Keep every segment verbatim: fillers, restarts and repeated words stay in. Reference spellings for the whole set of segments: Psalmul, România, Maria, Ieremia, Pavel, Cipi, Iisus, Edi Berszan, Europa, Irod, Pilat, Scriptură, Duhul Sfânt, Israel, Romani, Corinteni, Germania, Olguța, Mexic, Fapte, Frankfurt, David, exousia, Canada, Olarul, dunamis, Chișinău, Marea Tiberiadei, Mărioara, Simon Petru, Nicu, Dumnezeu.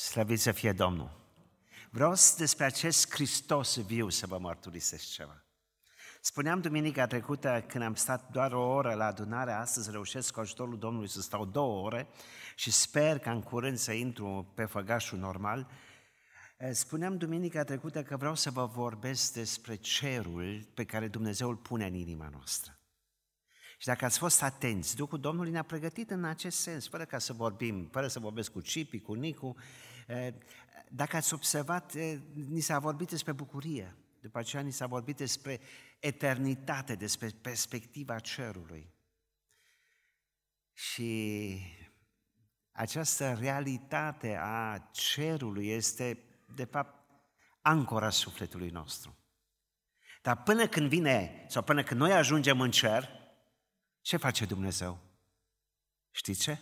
Slăvit să fie Domnul! Vreau despre acest Hristos viu să vă mărturisesc ceva. Spuneam duminica trecută, când am stat doar o oră la adunare, astăzi reușesc cu ajutorul Domnului să stau două ore și sper că în curând să intru pe făgașul normal. Spuneam duminica trecută că vreau să vă vorbesc despre cerul pe care Dumnezeu îl pune în inima noastră. Și dacă ați fost atenți, Duhul Domnului ne-a pregătit în acest sens, fără ca să vorbim, fără să vorbesc cu Cipi, cu Nicu. Dacă ați observat, ni s-a vorbit despre bucurie, după aceea ni s-a vorbit despre eternitate, despre perspectiva cerului. Și această realitate a cerului este, de fapt, ancora sufletului nostru. Dar până când vine, sau până când noi ajungem în cer, ce face Dumnezeu? Știți ce?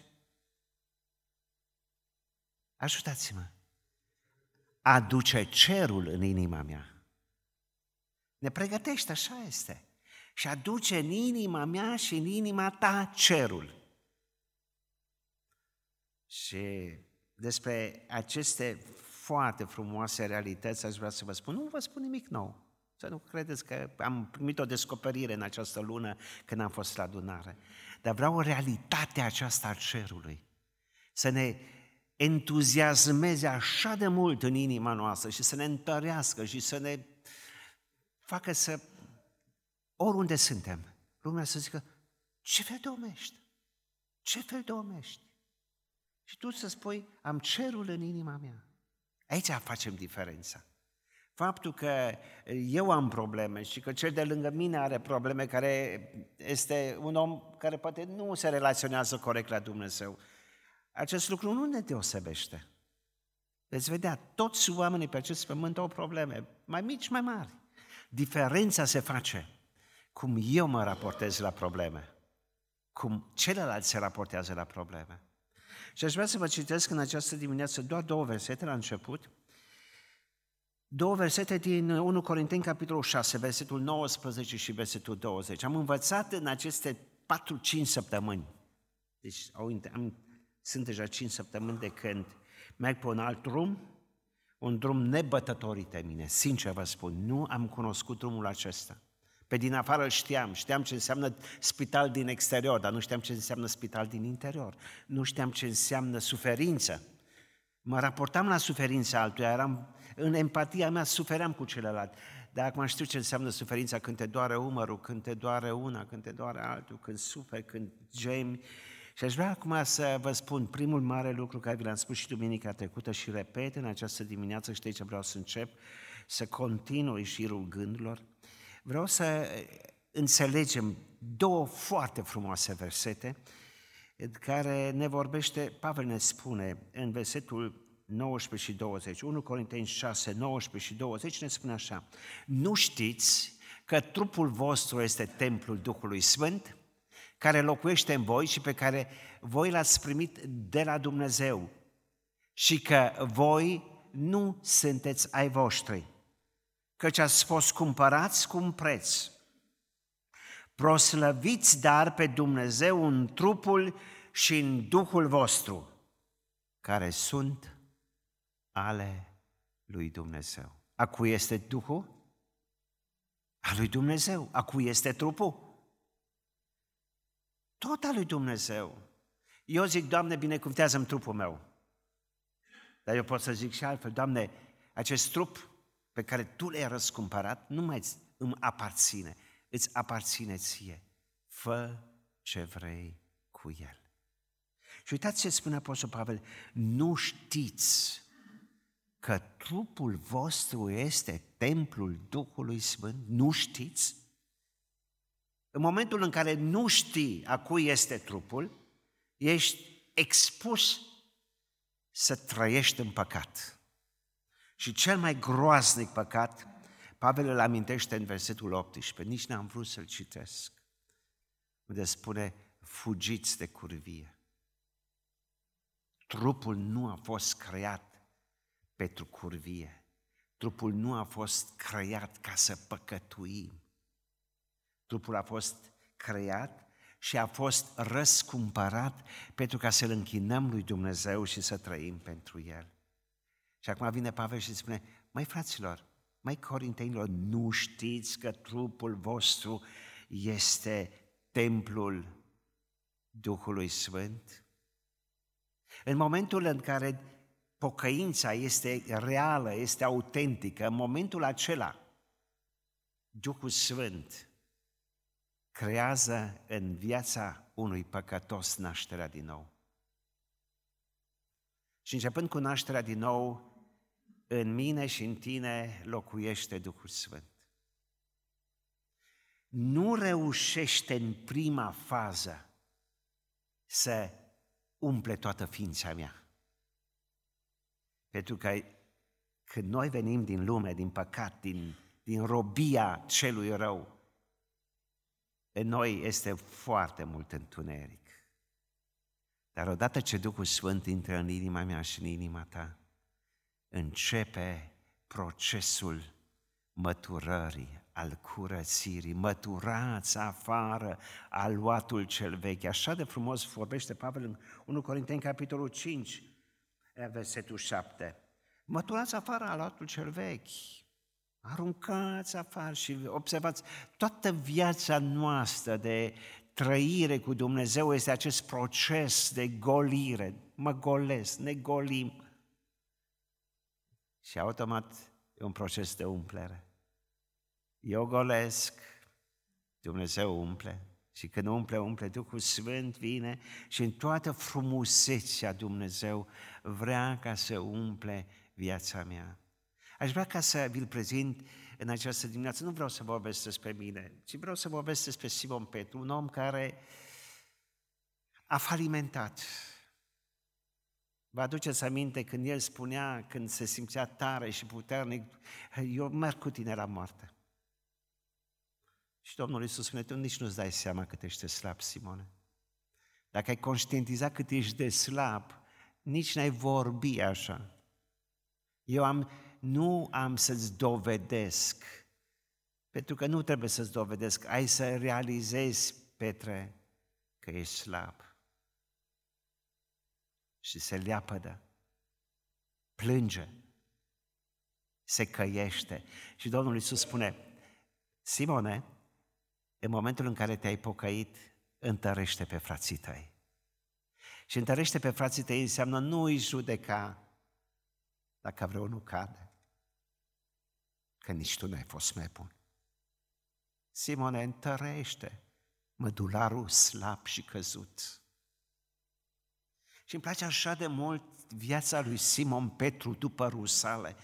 Ajutați-mă! Aduce cerul în inima mea. Ne pregătește, așa este. Și aduce în inima mea și în inima ta cerul. Și despre aceste foarte frumoase realități aș vrea să vă spun. Nu vă spun nimic nou. Să nu credeți că am primit o descoperire în această lună când am fost la adunare. Dar vreau realitatea aceasta a cerului să ne entuziasmeze așa de mult în inima noastră și să ne întărească și să ne facă să, oriunde suntem, lumea să zică, ce fel de om ești? Ce fel de om ești? Și tu să spui, am cerul în inima mea. Aici facem diferența. Faptul că eu am probleme și că cel de lângă mine are probleme, care este un om care poate nu se relaționează corect la Dumnezeu, acest lucru nu ne deosebește. Veți vedea, toți oamenii pe acest pământ au probleme, mai mici, mai mari. Diferența se face cum eu mă raportez la probleme, cum celălalt se raportează la probleme. Și aș vrea să vă citesc în această dimineață doar două versete la început, două versete din întâi Corinteni, capitolul șase, versetul nouăsprezece și versetul douăzeci. Am învățat în aceste patru-cinci săptămâni, deci au, am, sunt deja cinci săptămâni de când merg pe un alt drum, un drum nebătătorit de mine, sincer vă spun, nu am cunoscut drumul acesta. Pe din afară îl știam, știam ce înseamnă spital din exterior, dar nu știam ce înseamnă spital din interior, nu știam ce înseamnă suferință. Mă raportam la suferința altuia, eram, în empatia mea sufeream cu celălalt. Dar acum știu ce înseamnă suferința când te doare umărul, când te doare una, când te doare altul, când suferi, când gemi. Și aș vrea acum să vă spun primul mare lucru care vi l-am spus și duminica trecută și repet în această dimineață, știi ce vreau să încep, să continui șirul gândurilor. Vreau să înțelegem două foarte frumoase versete care ne vorbește, Pavel ne spune în versetul nouăsprezece și douăzeci, întâi Corinteni șase, nouăsprezece și douăzeci, ne spune așa: nu știți că trupul vostru este templul Duhului Sfânt, care locuiește în voi și pe care voi l-ați primit de la Dumnezeu, și că voi nu sunteți ai voștri, căci ați fost cumpărați cu un preț. Proslăviți dar pe Dumnezeu în trupul și în Duhul vostru, care sunt ale lui Dumnezeu. A cui este Duhul? Al lui Dumnezeu. A cui este trupul? Tot al lui Dumnezeu. Eu zic, Doamne, binecuvântează-mi trupul meu. Dar eu pot să zic și altfel, Doamne, acest trup pe care Tu l-ai răscumpărat nu mai îmi aparține. Îți aparține ție. Fă ce vrei cu el. Și uitați ce spune Apostol Pavel, nu știți că trupul vostru este templul Duhului Sfânt? Nu știți? În momentul în care nu știi a cui este trupul, ești expus să trăiești în păcat. Și cel mai groaznic păcat, Pavel îl amintește în versetul optsprezece, nici n-am vrut să-l citesc, unde spune, fugiți de curvie. Trupul nu a fost creat pentru curvie. Trupul nu a fost creat ca să păcătuim. Trupul a fost creat și a fost răscumpărat pentru ca să-L închinăm lui Dumnezeu și să trăim pentru El. Și acum vine Pavel și spune, măi fraților, măi corintenilor, nu știți că trupul vostru este templul Duhului Sfânt? În momentul în care pocăința este reală, este autentică, în momentul acela, Duhul Sfânt creează în viața unui păcătos nașterea din nou. Și începând cu nașterea din nou, în mine și în tine locuiește Duhul Sfânt. Nu reușește în prima fază să umple toată ființa mea. Pentru că când noi venim din lume, din păcat, din, din robia celui rău, în noi este foarte mult întuneric. Dar odată ce Duhul Sfânt intră în inima mea și în inima ta, începe procesul măturării, al curățirii, măturați afară aluatul cel vechi. Așa de frumos vorbește Pavel în întâi Corinteni, capitolul cinci, versetul șapte. Măturați afară aluatul cel vechi, aruncați afară și observați, toată viața noastră de trăire cu Dumnezeu este acest proces de golire. Mă golesc, ne golim. Și automat e un proces de umplere. Eu golesc, Dumnezeu umple. Și când umple, umple, Duhul Sfânt vine și în toată frumusețea Dumnezeu vrea ca să umple viața mea. Aș vrea ca să vi-l prezint în această dimineață. Nu vreau să vorbesc despre mine, ci vreau să vorbesc despre Simon Petru, un om care a falimentat. Vă aduceți aminte când el spunea, când se simțea tare și puternic, eu merg cu tine la moarte. Și Domnul Iisus spune, tu nici nu-ți dai seama cât ești de slab, Simone. Dacă ai conștientizat cât ești de slab, nici n-ai vorbi așa. Eu am, nu am să-ți dovedesc, pentru că nu trebuie să-ți dovedesc, ai să realizezi, Petre, că ești slab. Și se leapădă, plânge, se căiește. Și Domnul Iisus spune, Simone, în momentul în care te-ai pocăit, întărește pe frații tăi. Și întărește pe frații tăi înseamnă nu-i judeca dacă vreunul cade, că nici tu n-ai fost mai bun. Simone, întărește mădularul slab și căzut. Și îmi place așa de mult viața lui Simon Petru după Rusale.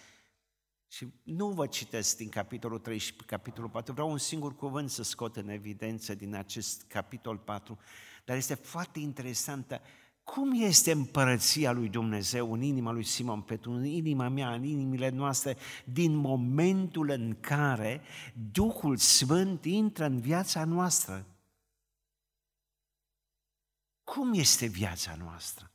Și nu vă citesc din capitolul trei și capitolul patru, vreau un singur cuvânt să scot în evidență din acest capitol patru, dar este foarte interesantă. Cum este împărăția lui Dumnezeu în inima lui Simon Petru, în inima mea, în inimile noastre, din momentul în care Duhul Sfânt intră în viața noastră? Cum este viața noastră?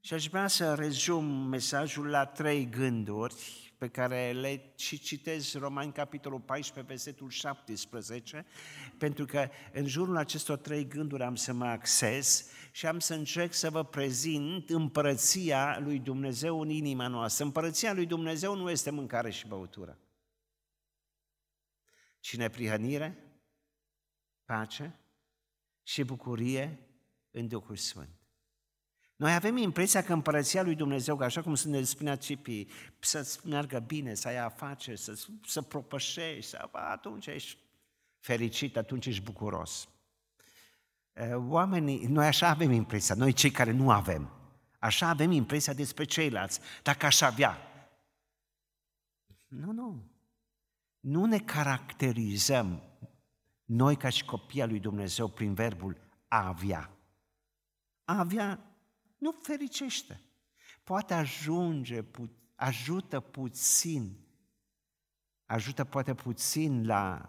Și aș vrea să rezum mesajul la trei gânduri pe care le citez Romani, capitolul paisprezece, versetul șaptesprezece, pentru că în jurul acestor trei gânduri am să mă axez și am să încerc să vă prezint împărăția lui Dumnezeu în inima noastră. Împărăția lui Dumnezeu nu este mâncare și băutură, ci neprihănire, pace și bucurie în Duhul Sfânt. Noi avem impresia că împărăția lui Dumnezeu, că așa cum se ne spunea Cipi, să-ți meargă bine, să ai afaceri, să, să propășești, să, atunci ești fericit, atunci ești bucuros. Oamenii, noi așa avem impresia, noi cei care nu avem, așa avem impresia despre ceilalți, dacă aș avea. Nu, nu. Nu ne caracterizăm noi ca și copii al lui Dumnezeu prin verbul a avea. A avea nu fericește. Poate ajunge, pu- ajută puțin, ajută poate puțin la,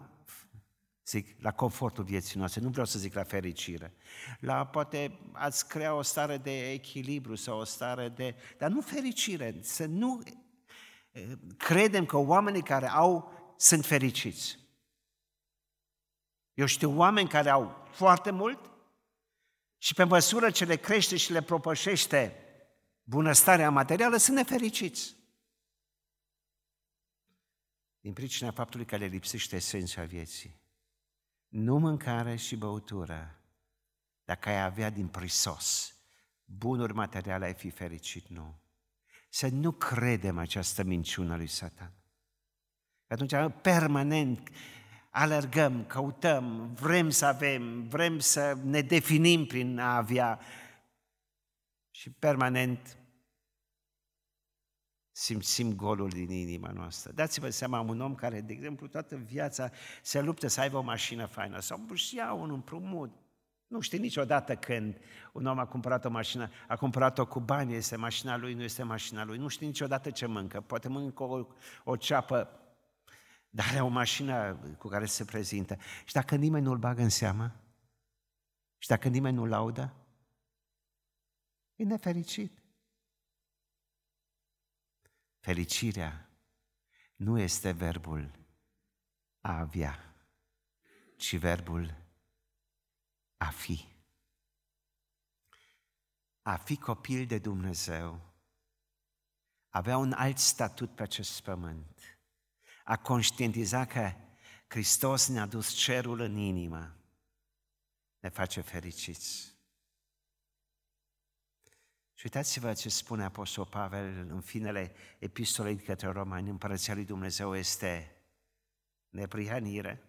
zic, la confortul vieții noastre, nu vreau să zic la fericire, la poate ați crea o stare de echilibru sau o stare de... dar nu fericire, să nu credem că oamenii care au sunt fericiți. Eu știu oameni care au foarte mult și pe măsură ce le crește și le propășește bunăstarea materială, sunt nefericiți. Din pricina faptului că le lipsește esența vieții. Nu mâncare și băutură, dacă ai avea din prisos bunuri materiale, ai fi fericit, nu. Să nu credem această minciună lui Satan. Atunci, permanent, alergăm, căutăm, vrem să avem, vrem să ne definim prin a avea și permanent simțim golul din inima noastră. Dați-vă seama, un om care, de exemplu, toată viața se luptă să aibă o mașină faină sau își ia un împrumut. Nu știi niciodată când un om a cumpărat o mașină, a cumpărat-o cu bani, este mașina lui, nu este mașina lui. Nu știi niciodată ce mănâncă, poate mănâncă o, o ceapă, dar are o mașină cu care se prezintă. Și dacă nimeni nu-l bagă în seamă, și dacă nimeni nu-l laudă, e nefericit. Fericirea nu este verbul a avea, ci verbul a fi. A fi copil de Dumnezeu, avea un alt statut pe acest pământ, a conștientiza că Hristos ne-a dus cerul în inimă, ne face fericiți. Și uitați-vă ce spune Apostol Pavel în finele epistolei către Romani, împărăția lui Dumnezeu este neprihănire.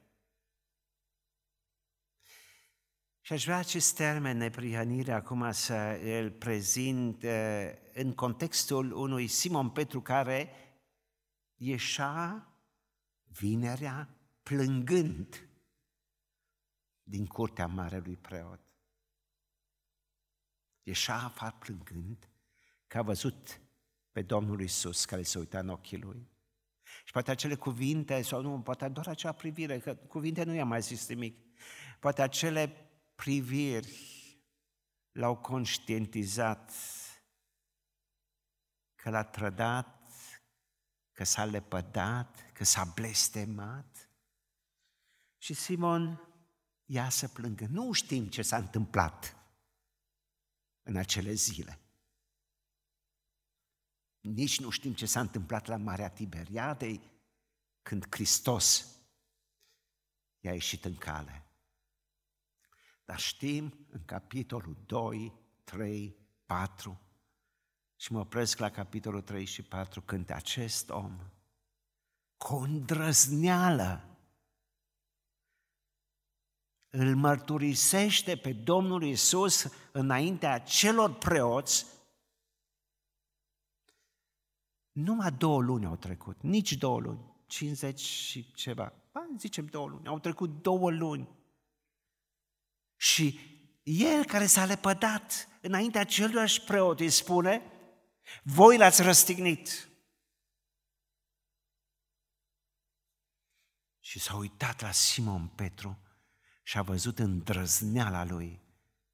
Și aș vrea acest termen neprihănire acum să îl prezint în contextul unui Simon Petru care ieșea vinerea plângând din curtea marelui preot. Ieșea afară plângând că a văzut pe Domnul Iisus care se uita în ochii lui. Și poate acele cuvinte, sau nu, poate doar acea privire, că cuvinte nu i-a mai zis nimic, poate acele priviri l-au conștientizat că l-a trădat, că s-a lepădat, că s-a blestemat. Și Simon iasă plângând. Nu știm ce s-a întâmplat în acele zile. Nici nu știm ce s-a întâmplat la Marea Tiberiadei când Hristos i-a ieșit în cale. Dar știm în capitolul doi, trei, patru și mă opresc la capitolul trei și patru când acest om cu îndrăzneală îl mărturisește pe Domnul Iisus înaintea celor preoți. Numai două luni au trecut, nici două luni, cincizeci și ceva, ba, zicem două luni, au trecut două luni. Și el care s-a lepădat înaintea celuilalt preot îi spune, voi l-ați răstignit. Și s-a uitat la Simon Petru și a văzut îndrăzneala lui.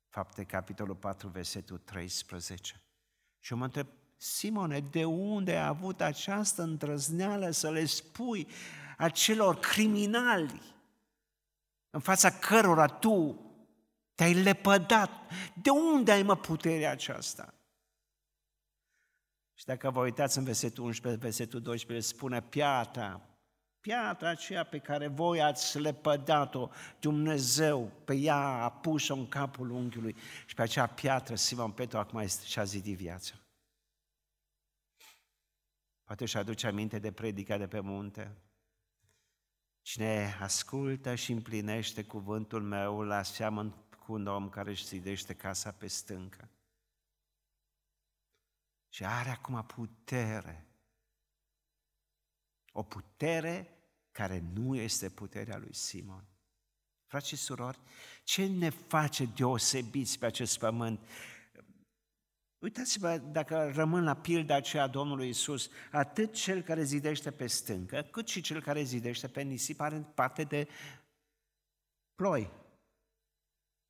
Fapte, capitolul patru, versetul treisprezece. Și eu mă întreb, Simone, de unde a avut această îndrăzneală să le spui acelor criminali în fața cărora tu te-ai lepădat? De unde ai, mă, puterea aceasta? Și dacă vă uitați în versetul unsprezece, versetul doisprezece, spune piatra, piatra aceea pe care voi ați lepădat-o, Dumnezeu pe ea a pus-o în capul unghiului și pe acea piatră Simon Petru acum și-a zidit viața. Poate și aduce aminte de predica de pe munte. Cine ascultă și împlinește cuvântul meu, la seamăn cu un om care își zidește casa pe stâncă. Și are acum putere. O putere care nu este puterea lui Simon. Frați și surori, ce ne face deosebiți pe acest pământ? Uitați-vă, dacă rămân la pilda aceea Domnului Iisus, atât cel care zidește pe stâncă, cât și cel care zidește pe nisip are parte de ploi,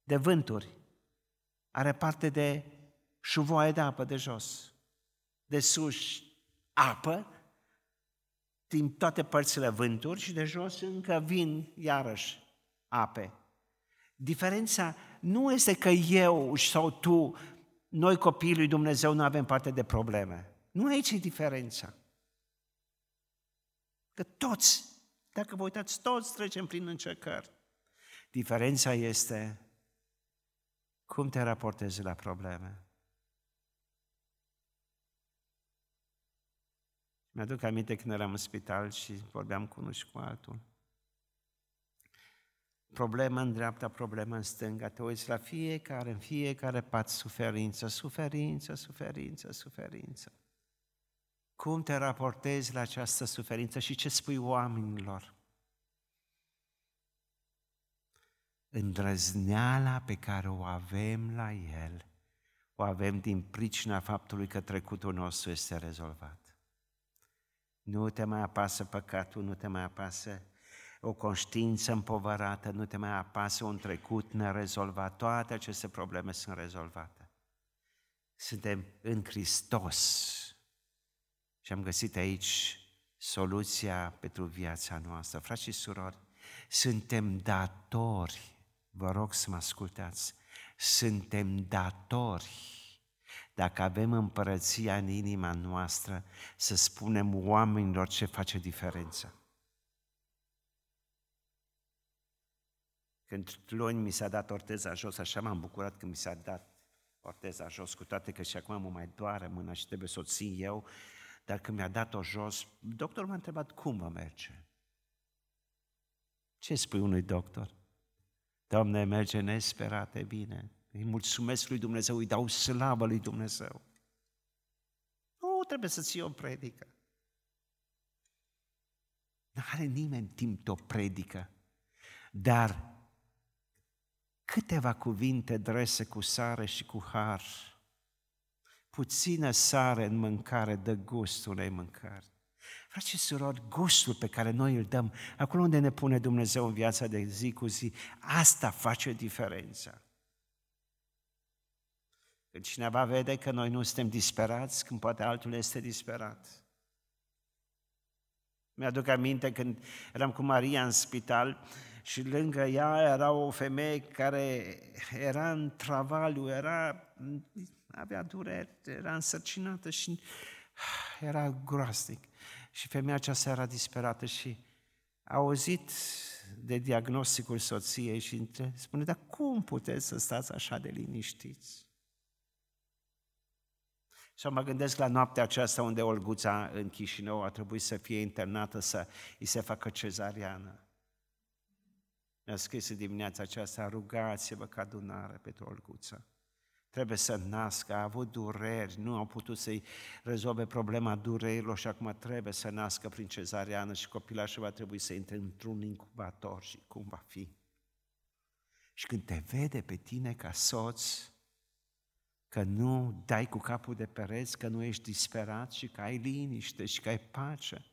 de vânturi, are parte de șuvoaie de apă de jos, de sus apă, din toate părțile vânturi și de jos încă vin iarăși ape. Diferența nu este că eu sau tu noi copiii lui Dumnezeu nu avem parte de probleme. Nu aici e diferența. Că toți, dacă vă uitați, toți trecem prin încercări. Diferența este cum te raportezi la probleme. Mi-aduc aminte când eram în spital și vorbeam cu unul și cu altul. Problemă în dreapta, problemă în stânga. Te uiți la fiecare, în fiecare pat, suferință, suferință, suferință, suferință. Cum te raportezi la această suferință și ce spui oamenilor? Îndrăzneala pe care o avem la el, o avem din pricina faptului că trecutul nostru este rezolvat. Nu te mai apasă păcatul, nu te mai apasă o conștiință împovărată, nu te mai apasă un trecut nerezolvat, toate aceste probleme sunt rezolvate. Suntem în Hristos și am găsit aici soluția pentru viața noastră. Frați și surori, suntem datori, vă rog să mă ascultați, suntem datori. Dacă avem împărăția în inima noastră, să spunem oamenilor ce face diferența. Când luni mi s-a dat orteza jos, așa m-am bucurat că mi s-a dat orteza jos, cu toate că și acum mă mai doare mâna și trebuie să o țin eu, dar când mi-a dat-o jos, doctorul m-a întrebat cum mă merge. Ce spui unui doctor? Doamne, merge nesperate bine. Îi mulțumesc lui Dumnezeu, îi dau slavă lui Dumnezeu. Nu trebuie să ții o predică. N-are nimeni timp de o predică, dar câteva cuvinte drese cu sare și cu har. Puțină sare în mâncare dă gustul unei mâncări. Frați și surori, gustul pe care noi îl dăm, acolo unde ne pune Dumnezeu în viața de zi cu zi, asta face diferența. Când cineva vede că noi nu suntem disperați, când poate altul este disperat. Mi-aduc aminte când eram cu Maria în spital și lângă ea era o femeie care era în travaliu, era, avea dureri, era însărcinată și era groaznic. Și femeia aceasta era disperată și a auzit de diagnosticul soției și spune, dar cum puteți să stați așa de liniștiți? Și mă gândesc la noaptea aceasta unde Olguța în Chișinău a trebuit să fie internată, să îi se facă cezariană. Mi-a scris în dimineața aceasta, rugați-vă ca adunare pentru Olguța. Trebuie să nască, a avut dureri, nu au putut să-i rezolve problema durerilor și acum trebuie să nască prin cezariană și copilașul va trebui să intre într-un incubator și cum va fi. Și când te vede pe tine ca soț, că nu dai cu capul de pereți, că nu ești disperat și că ai liniște și că ai pace.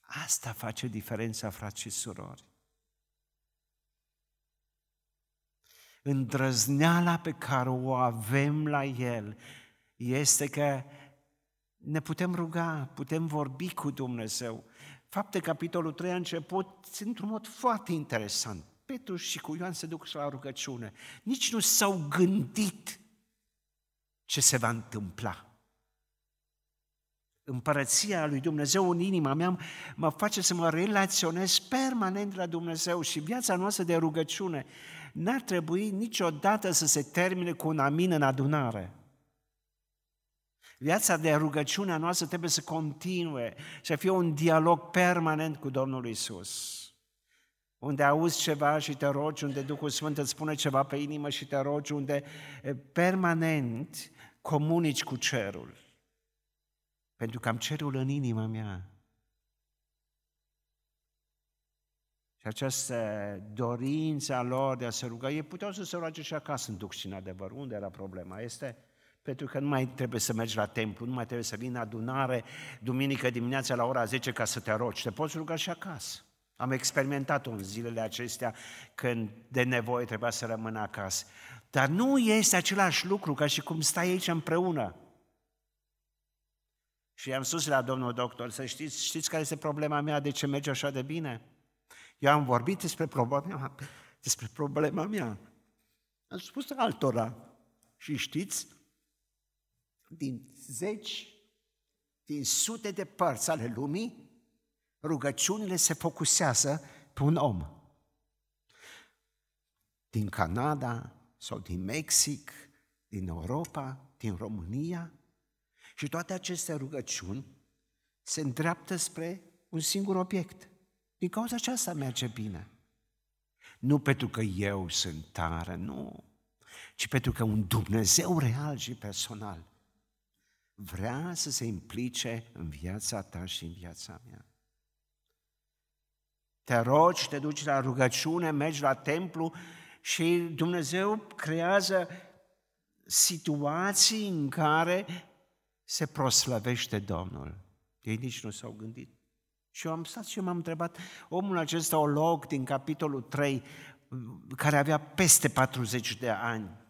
Asta face diferența, frați și surori. Îndrăzneala pe care o avem la el este că ne putem ruga, putem vorbi cu Dumnezeu. Fapte, capitolul trei a început într-un mod foarte interesant. Petru și cu Ioan se duc la rugăciune. Nici nu s-au gândit ce se va întâmpla. Împărăția lui Dumnezeu în inima mea mă face să mă relaționez permanent la Dumnezeu și viața noastră de rugăciune n-ar trebui niciodată să se termine cu un amin în adunare. Viața de rugăciune a noastră trebuie să continue, să fie un dialog permanent cu Domnul Iisus. Unde auzi ceva și te rogi, unde Duhul Sfânt îți spune ceva pe inimă și te rogi, unde permanent comunici cu cerul. Pentru că am cerul în inima mea. Și această dorință a lor de a se ruga, ei puteau să se roage și acasă în duc și în adevăr. Unde era problema? Este pentru că nu mai trebuie să mergi la templu, nu mai trebuie să vii în adunare duminică dimineața la ora zece ca să te rogi. Te poți ruga și acasă. Am experimentat-o în zilele acestea când de nevoie trebuia să rămân acasă. Dar nu este același lucru ca și cum stai aici împreună. Și i-am spus la domnul doctor, să știți, știți care este problema mea, de ce merge așa de bine? Eu am vorbit despre problema, despre problema mea. Am spus altora. Și știți, din zeci, din sute de părți ale lumii, rugăciunile se focusează pe un om. Din Canada sau din Mexic, din Europa, din România, și toate aceste rugăciuni se îndreaptă spre un singur obiect. Din cauza aceasta merge bine. Nu pentru că eu sunt tare, nu, ci pentru că un Dumnezeu real și personal vrea să se implice în viața ta și în viața mea. Te rogi, te duci la rugăciune, mergi la templu și Dumnezeu creează situații în care se proslăvește Domnul. Ei nici nu s-au gândit. Și eu am stat și eu m-am întrebat, omul acesta, Olog, din capitolul trei, care avea peste patruzeci de ani,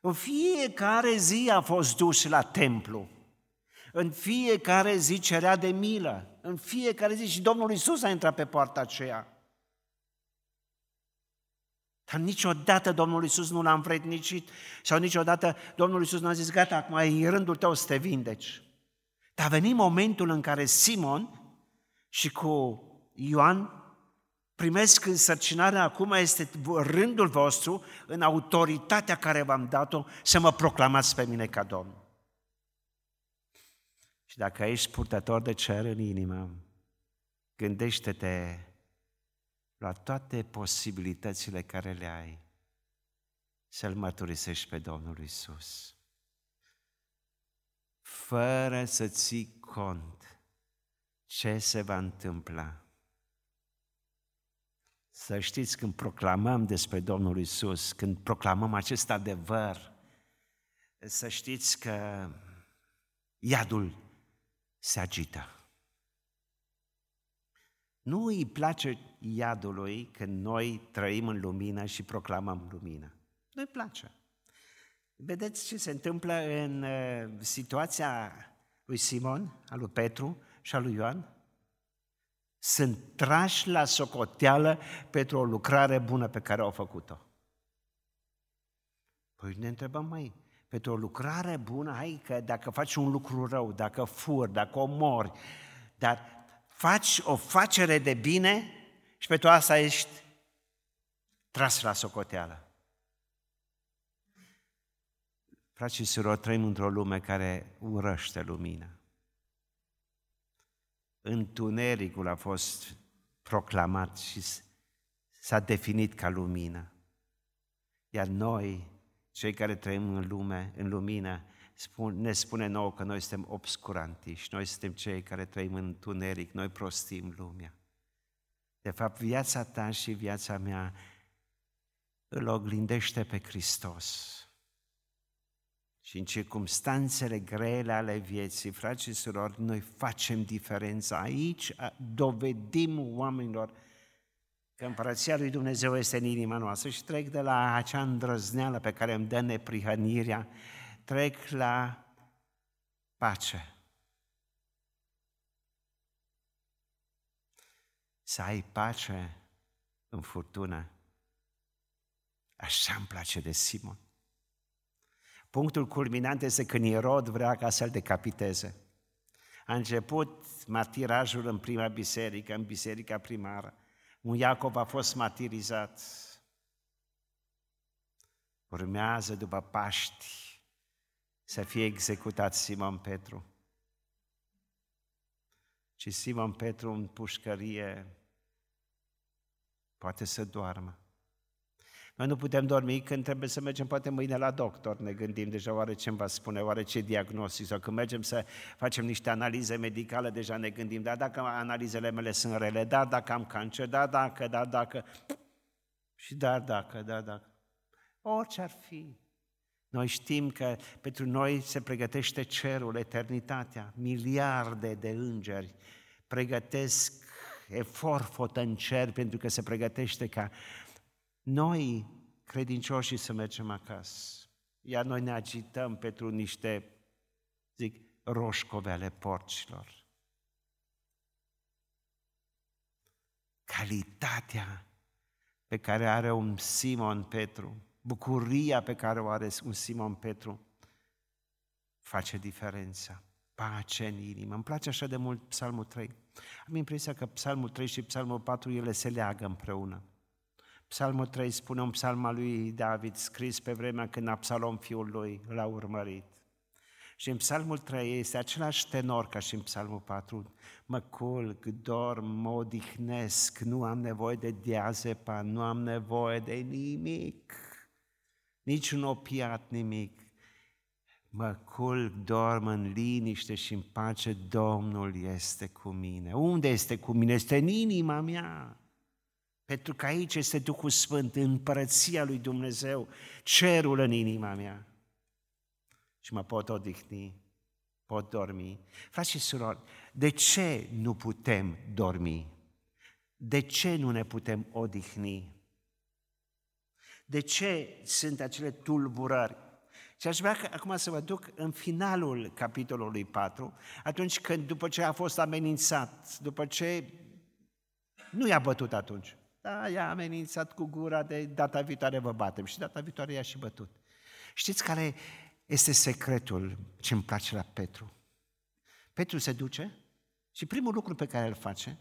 în fiecare zi a fost dus la templu, în fiecare zi cerea de milă, în fiecare zi și Domnul Iisus a intrat pe poarta aceea. Dar niciodată Domnul Iisus nu l-a învrednicit sau niciodată Domnul Iisus nu a zis, gata, acum e rândul tău să te vindeci. Dar a venit momentul în care Simon și cu Ioan primesc însărcinarea, acum este rândul vostru, în autoritatea care v-am dat-o, să mă proclamați pe mine ca Domn. Și dacă ești purtător de cer în inimă, gândește-te la toate posibilitățile care le ai să-L mărturisești pe Domnul Iisus, fără să ții cont ce se va întâmpla. Să știți, când proclamăm despre Domnul Iisus, când proclamăm acest adevăr, să știți că iadul se agită. Nu îi place iadului când noi trăim în lumină și proclamăm lumină. Nu-i place. Vedeți ce se întâmplă în situația lui Simon, a lui Petru și a lui Ioan? Sunt trași la socoteală pentru o lucrare bună pe care au făcut-o. Păi ne întrebăm, mai pentru o lucrare bună, hai că dacă faci un lucru rău, dacă furi, dacă omori, dar faci o facere de bine și pentru asta ești tras la socoteală. Frați și surori, trăim într-o lume care urăște lumina. Întunericul a fost proclamat și s-a definit ca lumină. Iar noi, cei care trăim în lume, în lumină, spun, ne spune nouă că noi suntem obscurantiști, noi suntem cei care trăim în întuneric, noi prostim lumea. De fapt, viața ta și viața mea îl oglindește pe Hristos. Și în circumstanțele grele ale vieții, frați și surori, noi facem diferența aici, dovedim oamenilor că Împărăția lui Dumnezeu este în inima noastră și trec de la acea îndrăzneală pe care îmi dă neprihănirea, trec la pace. Să ai pace în furtună. Așa îmi place de Simon. Punctul culminant este când Irod vrea ca să-l decapiteze. A început martirajul în prima biserică, în biserica primară. Un Iacov a fost martirizat. Urmează după Paști să fie executat Simon Petru. Și Simon Petru în pușcărie poate să doarmă. Noi nu putem dormi când trebuie să mergem poate mâine la doctor, ne gândim deja oare ce îmi va spune, oare ce diagnostic, sau când mergem să facem niște analize medicale, deja ne gândim, da, dacă analizele mele sunt rele, da, dacă am cancer, da, dacă, da, dacă, și da, dacă, da, dacă, orice ar fi. Noi știm că pentru noi se pregătește cerul, eternitatea, miliarde de îngeri pregătesc efort în cer pentru că se pregătește ca noi, credincioșii, să mergem acasă, iar noi ne agităm pentru niște, zic, roșcove ale porcilor. Calitatea pe care are un Simon Petru, bucuria pe care o are un Simon Petru face diferența. Pace în inimă. Îmi place așa de mult Psalmul trei. Am impresia că Psalmul trei și Psalmul patru, ele se leagă împreună. Psalmul trei spune un psalm al lui David, scris pe vremea când Absalom, fiul lui, l-a urmărit. Și în Psalmul trei este același tenor ca și în Psalmul patru. Mă culc, dorm, mă odihnesc, nu am nevoie de diazepa, nu am nevoie de nimic, niciun opiat, nimic. Mă culc, dorm în liniște și în pace, Domnul este cu mine. Unde este cu mine? Este în inima mea. Pentru că aici este Duhul Sfânt, împărăția lui Dumnezeu, cerul în inima mea. Și mă pot odihni, pot dormi. Frați și surori, de ce nu putem dormi? De ce nu ne putem odihni? De ce sunt acele tulburări? Și aș vrea acum să vă duc în finalul capitolului patru, atunci când, după ce a fost amenințat, după ce nu i-a bătut atunci, da, i-a amenințat cu gura de data viitoare vă batem și data viitoare i-a și bătut. Știți care este secretul ce îmi place la Petru? Petru se duce și primul lucru pe care îl face,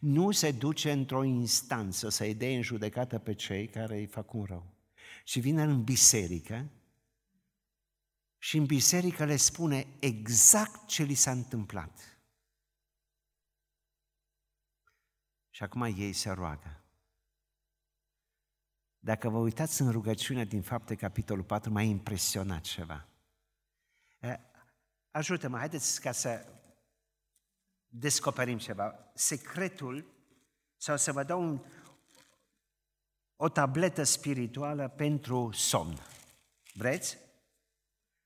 nu se duce într-o instanță să-i dea în judecată pe cei care îi fac un rău, ci vine în biserică și în biserică le spune exact ce li s-a întâmplat. Și acum ei se roagă. Dacă vă uitați în rugăciunea din Fapte, capitolul patru, m-a impresionat ceva. Ajută-mă, haideți ca să descoperim ceva. Secretul, sau să vă dau un, o tabletă spirituală pentru somn. Vreți?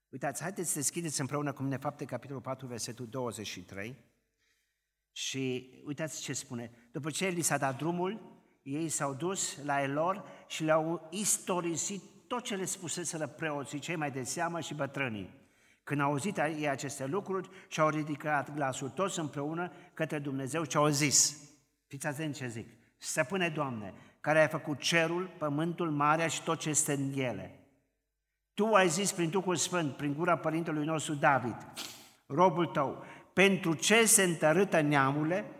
Uitați, haideți să deschideți împreună cu mine Fapte, capitolul patru, versetul douăzeci și trei. Și uitați ce spune. După ce li s-a dat drumul, ei s-au dus la el lor și le-au istorisit tot ce le spuseseră preoții, cei mai de seamă și bătrânii. Când au auzit ei aceste lucruri, și-au ridicat glasul toți împreună către Dumnezeu și au zis, fiți atenți ce zic, Stăpâne Doamne, care ai făcut cerul, pământul, marea și tot ce este în ele, Tu ai zis prin Duhul Sfânt, prin gura părintelui nostru David, robul Tău, pentru ce se întărâtă neamurile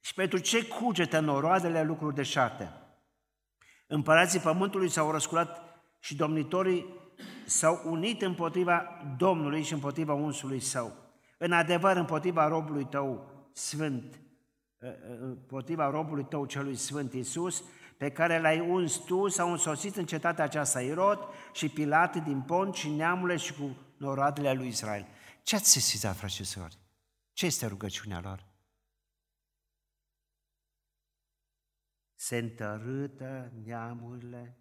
și pentru ce cugetă noroadele lucruri deșarte. Împărații pământului s-au răsculat și domnitorii s-au unit împotriva Domnului și împotriva unsului Său. În adevăr, împotriva robului Tău sfânt, împotriva robului Tău celui sfânt Iisus, pe care l-ai uns Tu, s-au însoțit în cetatea aceasta Irod și Pilat din Pont și neamurile și cu noroadele lui Israel. Ce ați sesizat, frați și surori? Ce este rugăciunea lor? Se întărâtă neamurile,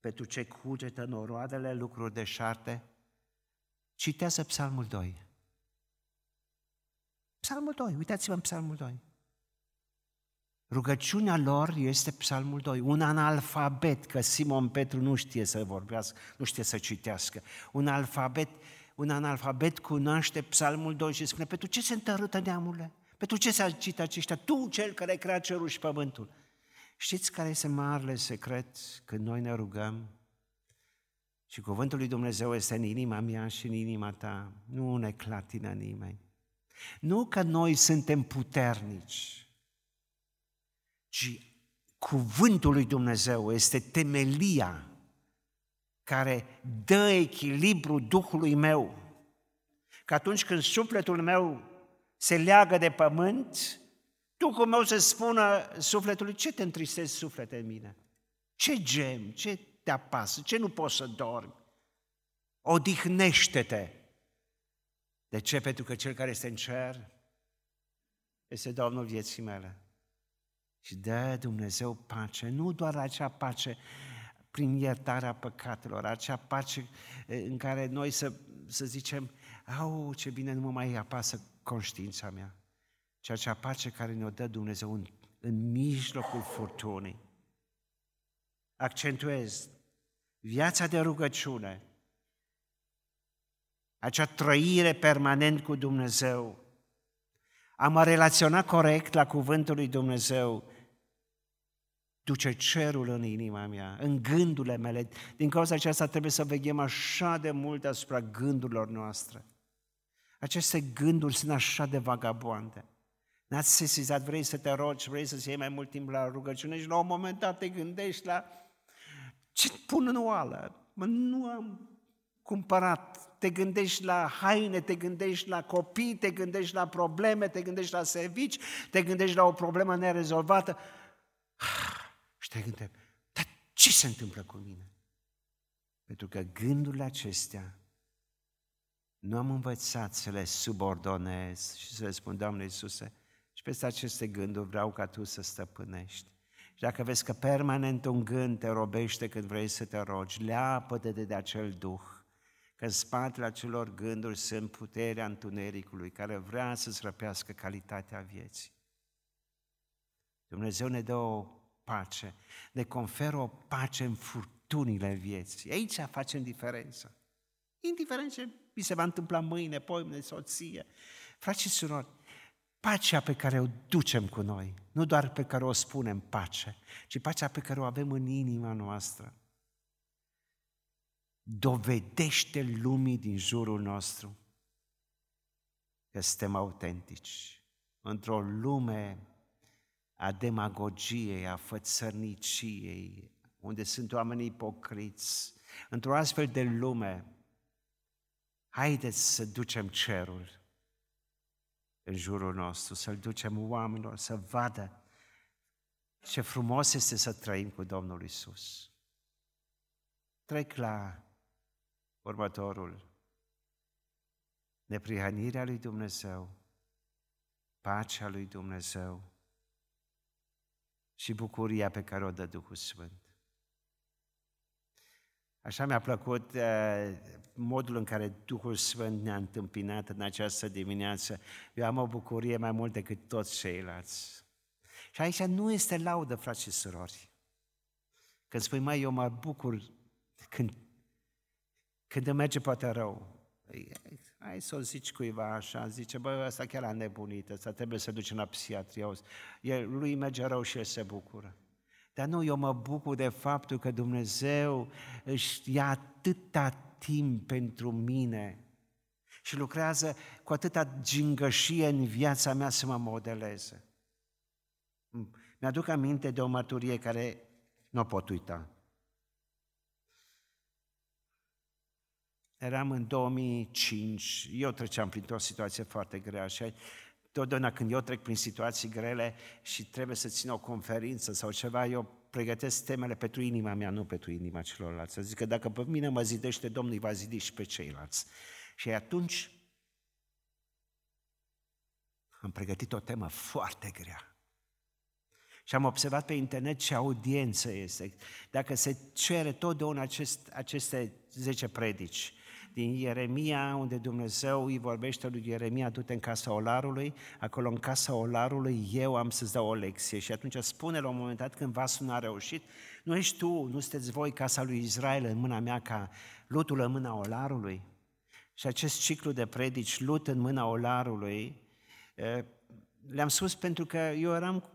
pentru ce cugetă noroadele lucruri deșarte. Citează Psalmul doi. Psalmul doi, uitați-vă în Psalmul doi. Rugăciunea lor este Psalmul doi, un analfabet, că Simon Petru nu știe să vorbească, nu știe să citească. Un alfabet, un analfabet cunoaște Psalmul doi și spune, pentru ce se întărâtă neamurile? Pentru ce se agită aceștia? Tu, cel care ai creat cerul și pământul. Știți care este marele secret când noi ne rugăm? Și cuvântul lui Dumnezeu este în inima mea și în inima ta. Nu ne clatină nimeni. Nu că noi suntem puternici, ci cuvântul lui Dumnezeu este temelia care dă echilibru Duhului meu. Că atunci când sufletul meu se leagă de pământ, Duhul meu se spună sufletului, ce te întristezi, suflete, în mine? Ce gem, ce te apasă, ce nu poți să dormi? Odihnește-te! De ce? Pentru că Cel care este în cer este Domnul vieții mele. Și dă Dumnezeu pace, nu doar acea pace prin iertarea păcatelor, acea pace în care noi să, să zicem, au, ce bine, nu mă mai apasă conștiința mea, ci acea pace care ne-o dă Dumnezeu în, în mijlocul furtunii. Accentuez, viața de rugăciune, acea trăire permanent cu Dumnezeu, a mă relaționa corect la cuvântul lui Dumnezeu duce cerul în inima mea, în gândurile mele. Din cauza aceasta trebuie să veghem așa de mult asupra gândurilor noastre. Aceste gânduri sunt așa de vagabonde. N-ați sesizat, vrei să te rogi, vrei să-ți iei mai mult timp la rugăciune și la un moment dat te gândești la ce pun în oală, mă, nu am cumpărat, te gândești la haine, te gândești la copii, te gândești la probleme, te gândești la servici, te gândești la o problemă nerezolvată. Și te gândești, dar ce se întâmplă cu mine? Pentru că gândurile acestea nu am învățat să le subordonez și să le spun, Doamne Iisuse, și peste aceste gânduri vreau ca Tu să stăpânești. Și dacă vezi că permanent un gând te robește când vrei să te rogi, leapă-te de, de acel duh, că în spatele acelor gânduri sunt puterea întunericului care vrea să-ți răpească calitatea vieții. Dumnezeu ne dă o pace, ne conferă o pace în furtunile vieții. Aici facem diferența. Indiferent ce mi se va întâmpla mâine, poimne, soție. Frați și surori, pacea pe care o ducem cu noi, nu doar pe care o spunem pace, ci pacea pe care o avem în inima noastră, dovedește lumii din jurul nostru că suntem autentici. Într-o lume a demagogiei, a fățărniciei, unde sunt oamenii ipocriți, într-o astfel de lume, haideți să ducem cerul în jurul nostru, să-l ducem oamenilor, să vadă ce frumos este să trăim cu Domnul Iisus. Trec la următorul. Neprihănirea lui Dumnezeu, pacea lui Dumnezeu și bucuria pe care o dă Duhul Sfânt. Așa mi-a plăcut uh, modul în care Duhul Sfânt ne-a întâmpinat în această dimineață. Eu am o bucurie mai mult decât toți ceilalți. Și aici nu este laudă, frați și surori. Când spui, măi, eu mă bucur când, când îmi merge poate rău. Hai să o zici cuiva așa, zice, băi, ăsta chiar a nebunit, ăsta trebuie să ducem la psihiatrie. El, lui merge rău și el se bucură. Dar nu, eu mă bucur de faptul că Dumnezeu își ia atâta timp pentru mine și lucrează cu atâta gingășie în viața mea să mă modeleze. Mi-aduc aminte de o mărturie care nu o pot uita. Eram în două mii cinci, eu treceam printr-o situație foarte grea și totdeauna când eu trec prin situații grele și trebuie să țin o conferință sau ceva, eu pregătesc temele pentru inima mea, nu pentru inima celorlalți. Să zic că dacă pe mine mă zidește Domnul, îi va zidi și pe ceilalți. Și atunci am pregătit o temă foarte grea. Și am observat pe internet ce audiență este. Dacă se cere totdeauna acest, aceste zece predici, din Ieremia, unde Dumnezeu îi vorbește lui Ieremia, du-te în casa Olarului, acolo în casa Olarului eu am să-ți dau o lecție. Și atunci spune la un moment dat când vasul n-a reușit, nu ești tu, nu sunteți voi casa lui Israel în mâna mea ca lutul în mâna Olarului? Și acest ciclu de predici, lut în mâna Olarului, le-am spus pentru că eu eram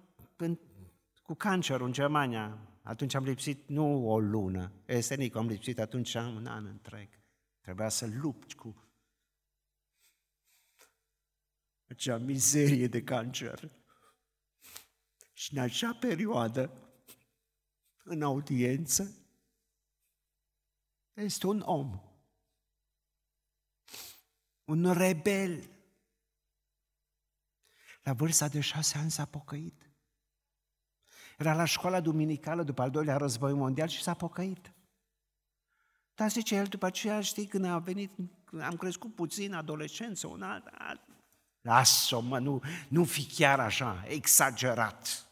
cu cancer în Germania, atunci am lipsit nu o lună, este Nicu, am lipsit atunci un an întreg. Trebuia să lupți cu acea mizerie de cancer. Și în acea perioadă, în audiență, este un om, un rebel. La vârsta de șase ani s-a pocăit. Era la școala duminicală după al doilea război mondial și s-a pocăit. Dar zice el, după aceea, știi, când a venit, când am crescut puțin, adolescență, un alt, alt. Las-o, mă, nu, nu fi chiar așa, exagerat.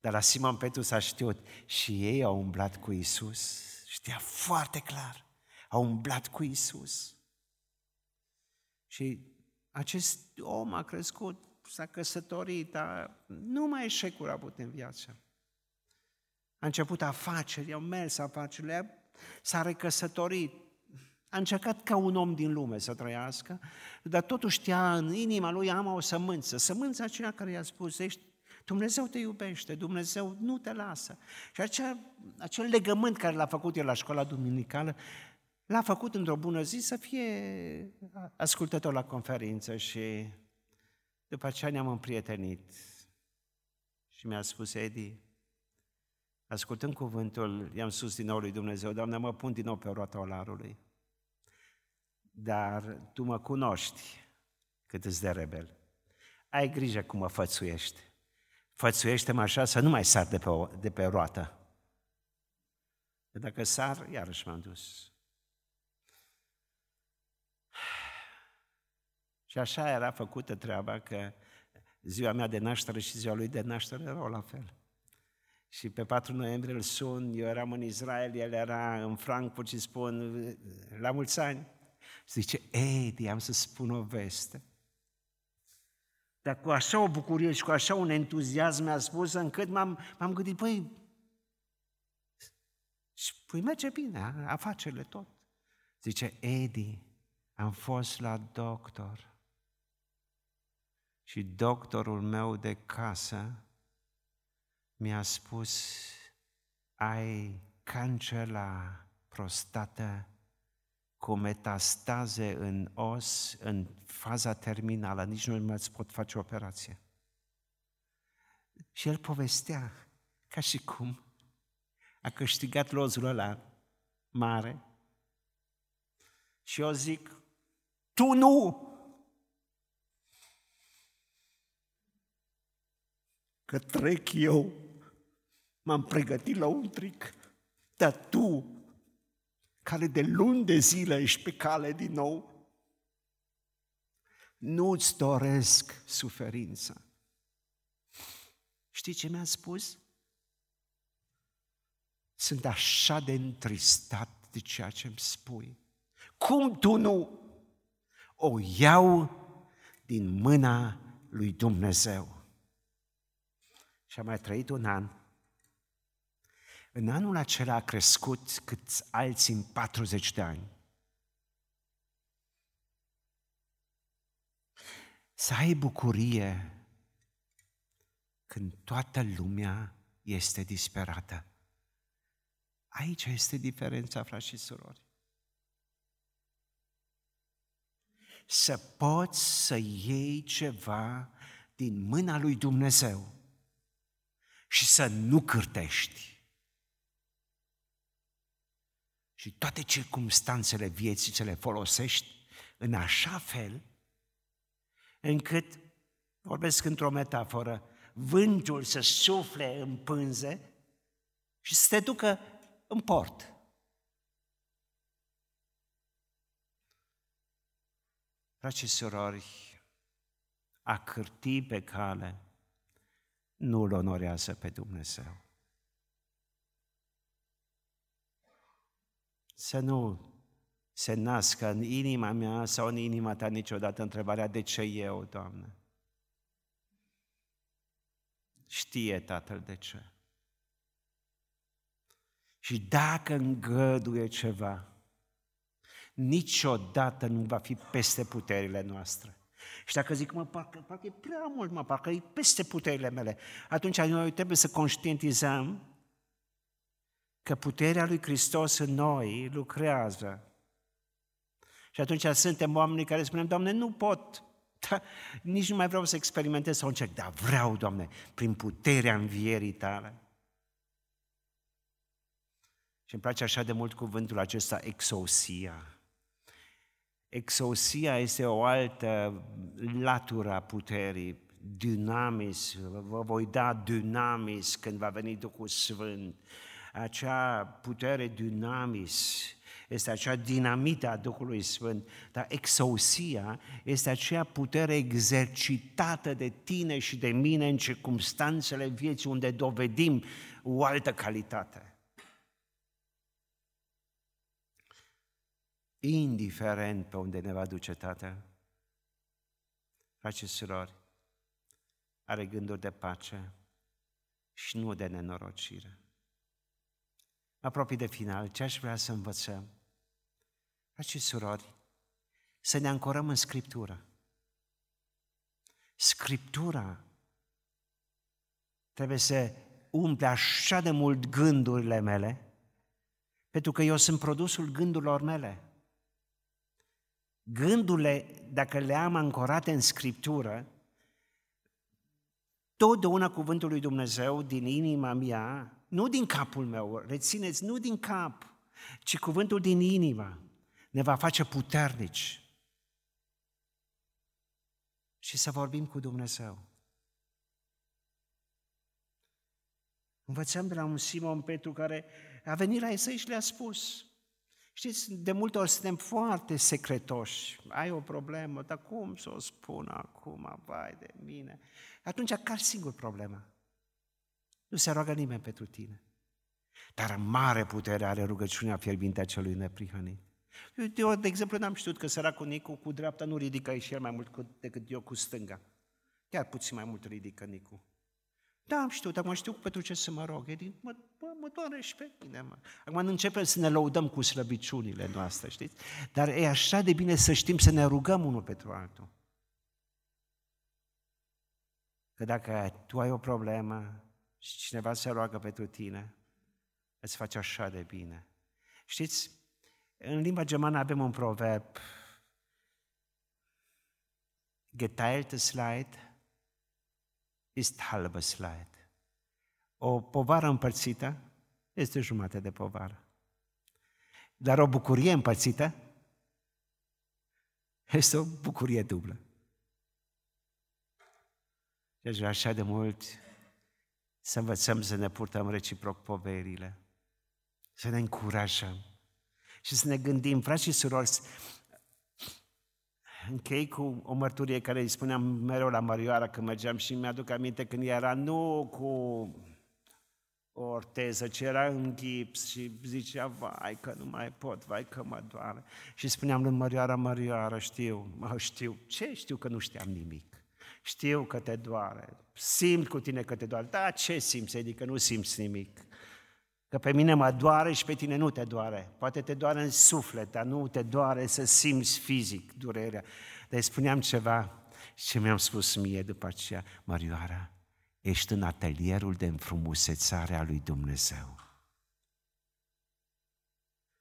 Dar la Simon Petru s-a știut și ei au umblat cu Iisus, știa foarte clar, au umblat cu Iisus. Și acest om a crescut, s-a căsătorit, dar nu mai eșecuri a avut în viață. A început afaceri, au mers afacerile, s-a recăsătorit, a încercat ca un om din lume să trăiască, dar totuși știa în inima lui, am o sămânță, sămânța aceea care i-a spus, ești, Dumnezeu te iubește, Dumnezeu nu te lasă. Și acea, acel legământ care l-a făcut el la școala duminicală, l-a făcut într-o bună zi să fie ascultător la conferință și după aceea ne-am împrietenit. Și mi-a spus: Edi, ascultând cuvântul, i-am spus din nou lui Dumnezeu: Doamne, mă pun din nou pe roata Olarului, dar Tu mă cunoști cât îți de rebel. Ai grijă cum mă fățuiești. Fățuiește-mă așa să nu mai sar de pe, o, de pe roată. Dacă sar, iarăși m-am dus. Și așa era făcută treaba, că ziua mea de naștere și ziua lui de naștere erau la fel. Și pe patru noiembrie îl sun, eu eram în Israel, el era în Frankfurt și spun: la mulți ani. Și zice: Edi, am să spun o veste. Dar cu așa o bucurie și cu așa un entuziasm mi-a spus, încât m-am, m-am gândit, păi, păi merge bine, a, afacerile tot. Zice: Edi, am fost la doctor și doctorul meu de casă mi-a spus: ai cancer la prostată cu metastaze în os, în faza terminală, nici nu mai pot face operație. Și el povestea ca și cum a câștigat lozul ăla mare. Și eu zic: tu nu! Că trec eu, m-am pregătit la un tric, dar tu, care de luni de zile ești pe cale din nou, nu-ți doresc suferința. Știi ce mi-a spus? Sunt așa de întristat de ceea ce îmi spui. Cum tu nu? O iau din mâna lui Dumnezeu. Și am mai trăit un an. În anul acela a crescut cât alții în patruzeci de ani. Să ai bucurie când toată lumea este disperată. Aici este diferența, frați și surori. Să poți să iei ceva din mâna lui Dumnezeu și să nu cârtești. Și toate circumstanțele vieții ce le folosești în așa fel încât, vorbesc într-o metaforă, vântul să sufle în pânze și să te ducă în port. Frați și surori, a cârti pe cale nu îl onorează pe Dumnezeu. Să nu se nască în inima mea sau în inima ta niciodată întrebarea: de ce eu, Doamne? Știe Tatăl de ce. Și dacă îngăduie ceva, niciodată nu va fi peste puterile noastre. Și dacă zic, mă, parcă, parcă e prea mult, mă, parcă e peste puterile mele, atunci noi trebuie să conștientizăm că puterea lui Hristos în noi lucrează. Și atunci suntem oamenii care spunem: Doamne, nu pot, da, nici nu mai vreau să experimentez sau încerc, dar vreau, Doamne, prin puterea învierii Tale. Și îmi place așa de mult cuvântul acesta, exousia. Exousia este o altă latură a puterii, dunamis, vă voi da dunamis când va veni Duhul Sfânt. Acea putere dunamis este acea dinamită a Duhului Sfânt, dar exousia este acea putere exercitată de tine și de mine în circumstanțele vieții unde dovedim o altă calitate. Indiferent pe unde ne va duce Tatăl, frați și surori, are gânduri de pace și nu de nenorocire. Apropii de final, ce aș vrea să învățăm? Frați și surori, să ne ancorăm în Scriptură. Scriptura trebuie să umple așa de mult gândurile mele, pentru că eu sunt produsul gândurilor mele. Gândurile, dacă le am ancorate în Scriptură, totdeauna cuvântul lui Dumnezeu din inima mea, nu din capul meu, rețineți, nu din cap, ci cuvântul din inimă ne va face puternici și să vorbim cu Dumnezeu. Învățăm de la un Simon Petru care a venit la Iisus și le-a spus. Știți, de multe ori suntem foarte secretoși. Ai o problemă, dar cum să o spun acum, vai de mine? Atunci, care singur problema? Nu se roagă nimeni pentru tine. Dar mare putere are rugăciunea fierbinte a celui neprihănit. Eu, de exemplu, n-am știut că săracul Nicu cu dreapta nu ridică și el mai mult decât eu cu stânga. Chiar puțin mai mult ridică Nicu. Da, am știut, acum știu pentru ce să mă rog. Edi, mă, mă, mă doare și pe mine, mă. Acum începem să ne lăudăm cu slăbiciunile noastre, știți? Dar e așa de bine să știm să ne rugăm unul pentru altul. Că dacă tu ai o problemă și cineva se roagă pentru tine, îți face așa de bine. Știți, în limba germană avem un proverb. Geteiltes Leid ist halbes Leid. O povară împărțită este jumătate de povară. Dar o bucurie împărțită este o bucurie dublă. Deci așa de mult să învățăm să ne purtăm reciproc poverile, să ne încurajăm și să ne gândim, frați și surori. Închei cu o mărturie care îi spuneam mereu la Mărioara când mergeam și mi-aduc aminte când era nu cu o orteză, ci era în gips și zicea, vai că nu mai pot, vai că mă doare. Și spuneam lui Mărioara, Mărioara, știu, mă știu, ce știu că nu știam nimic. Știu că te doare, simt cu tine că te doare, dar ce simți, adică nu simți nimic. Că pe mine mă doare și pe tine nu te doare. Poate te doare în suflet, dar nu te doare să simți fizic durerea. Dar spuneam ceva și mi-am spus mie după aceea, Mărioara, ești în atelierul de înfrumusețare a lui Dumnezeu.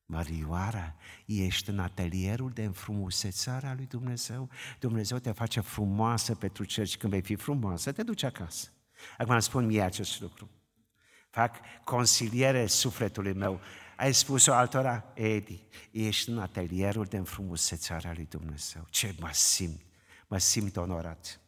Mărioara, ești în atelierul de înfrumusețare a lui Dumnezeu. Dumnezeu te face frumoasă pentru cer și când vei fi frumoasă, te duci acasă. Acum îmi spun mie acest lucru. Fac consiliere sufletului meu. Ai spus-o altora? Edi, ești în atelierul de înfrumusețare a lui Dumnezeu. Ce mă simt, mă simt onorat.